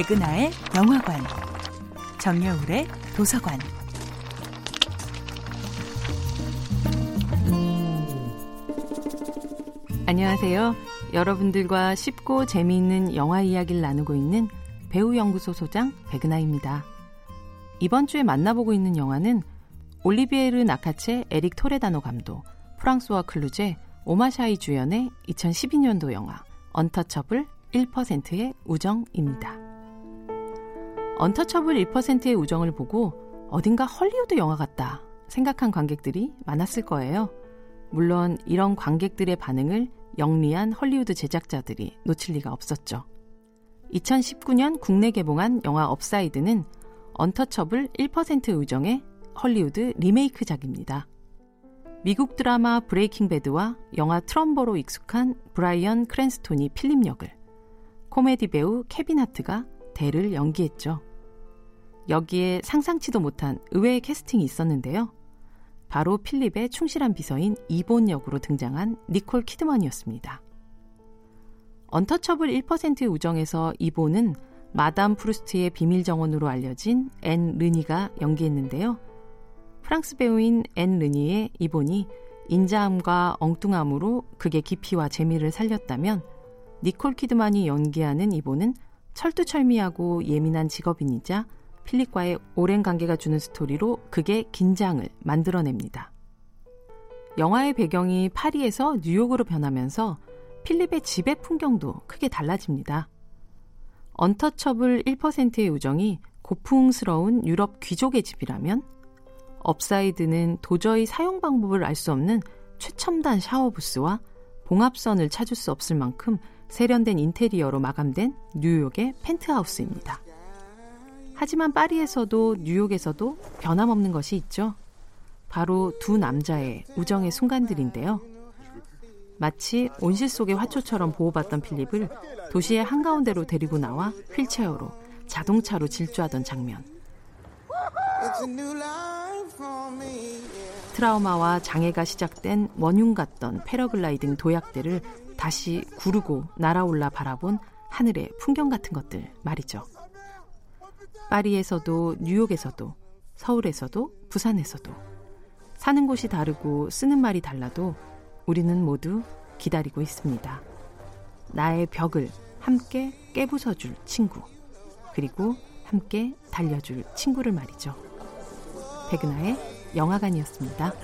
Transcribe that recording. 백은하의 영화관, 정여울의 도서관. 안녕하세요. 여러분들과 쉽고 재미있는 영화 이야기를 나누고 있는 배우연구소 소장 백은하입니다. 이번 주에 만나보고 있는 영화는 올리비에르 나카체, 에릭 토레다노 감독, 프랑스와 클루제 오마샤이 주연의 2012년도 영화 언터처블 1%의 우정입니다. 언터처블 1%의 우정을 보고 어딘가 헐리우드 영화 같다 생각한 관객들이 많았을 거예요. 물론 이런 관객들의 반응을 영리한 헐리우드 제작자들이 놓칠 리가 없었죠. 2019년 국내 개봉한 영화 업사이드는 언터처블 1%의 우정의 헐리우드 리메이크작입니다. 미국 드라마 브레이킹 배드와 영화 트럼버로 익숙한 브라이언 크랜스톤이 필립 역을, 코미디 배우 케빈 하트가 대를 연기했죠. 여기에 상상치도 못한 의외의 캐스팅이 있었는데요. 바로 필립의 충실한 비서인 이본 역으로 등장한 니콜 키드먼이었습니다. 언터처블 1%의 우정에서 이본은 마담 프루스트의 비밀 정원으로 알려진 앤 르니가 연기했는데요. 프랑스 배우인 앤 르니의 이본이 인자함과 엉뚱함으로 극의 깊이와 재미를 살렸다면, 니콜 키드만이 연기하는 이본은 철두철미하고 예민한 직업인이자 필립과의 오랜 관계가 주는 스토리로 극의 긴장을 만들어냅니다. 영화의 배경이 파리에서 뉴욕으로 변하면서 필립의 집의 풍경도 크게 달라집니다. 언터처블 1%의 우정이 고풍스러운 유럽 귀족의 집이라면, 업사이드는 도저히 사용 방법을 알 수 없는 최첨단 샤워부스와 봉합선을 찾을 수 없을 만큼 세련된 인테리어로 마감된 뉴욕의 펜트하우스입니다. 하지만 파리에서도 뉴욕에서도 변함없는 것이 있죠. 바로 두 남자의 우정의 순간들인데요. 마치 온실 속의 화초처럼 보호받던 필립을 도시의 한가운데로 데리고 나와 휠체어로, 자동차로 질주하던 장면. 트라우마와 장애가 시작된 원흉 같던 패러글라이딩 도약대를 다시 구르고 날아올라 바라본 하늘의 풍경 같은 것들 말이죠. 파리에서도 뉴욕에서도 서울에서도 부산에서도 사는 곳이 다르고 쓰는 말이 달라도 우리는 모두 기다리고 있습니다. 나의 벽을 함께 깨부숴줄 친구, 그리고 함께 달려줄 친구를 말이죠. 백은하의 영화관이었습니다.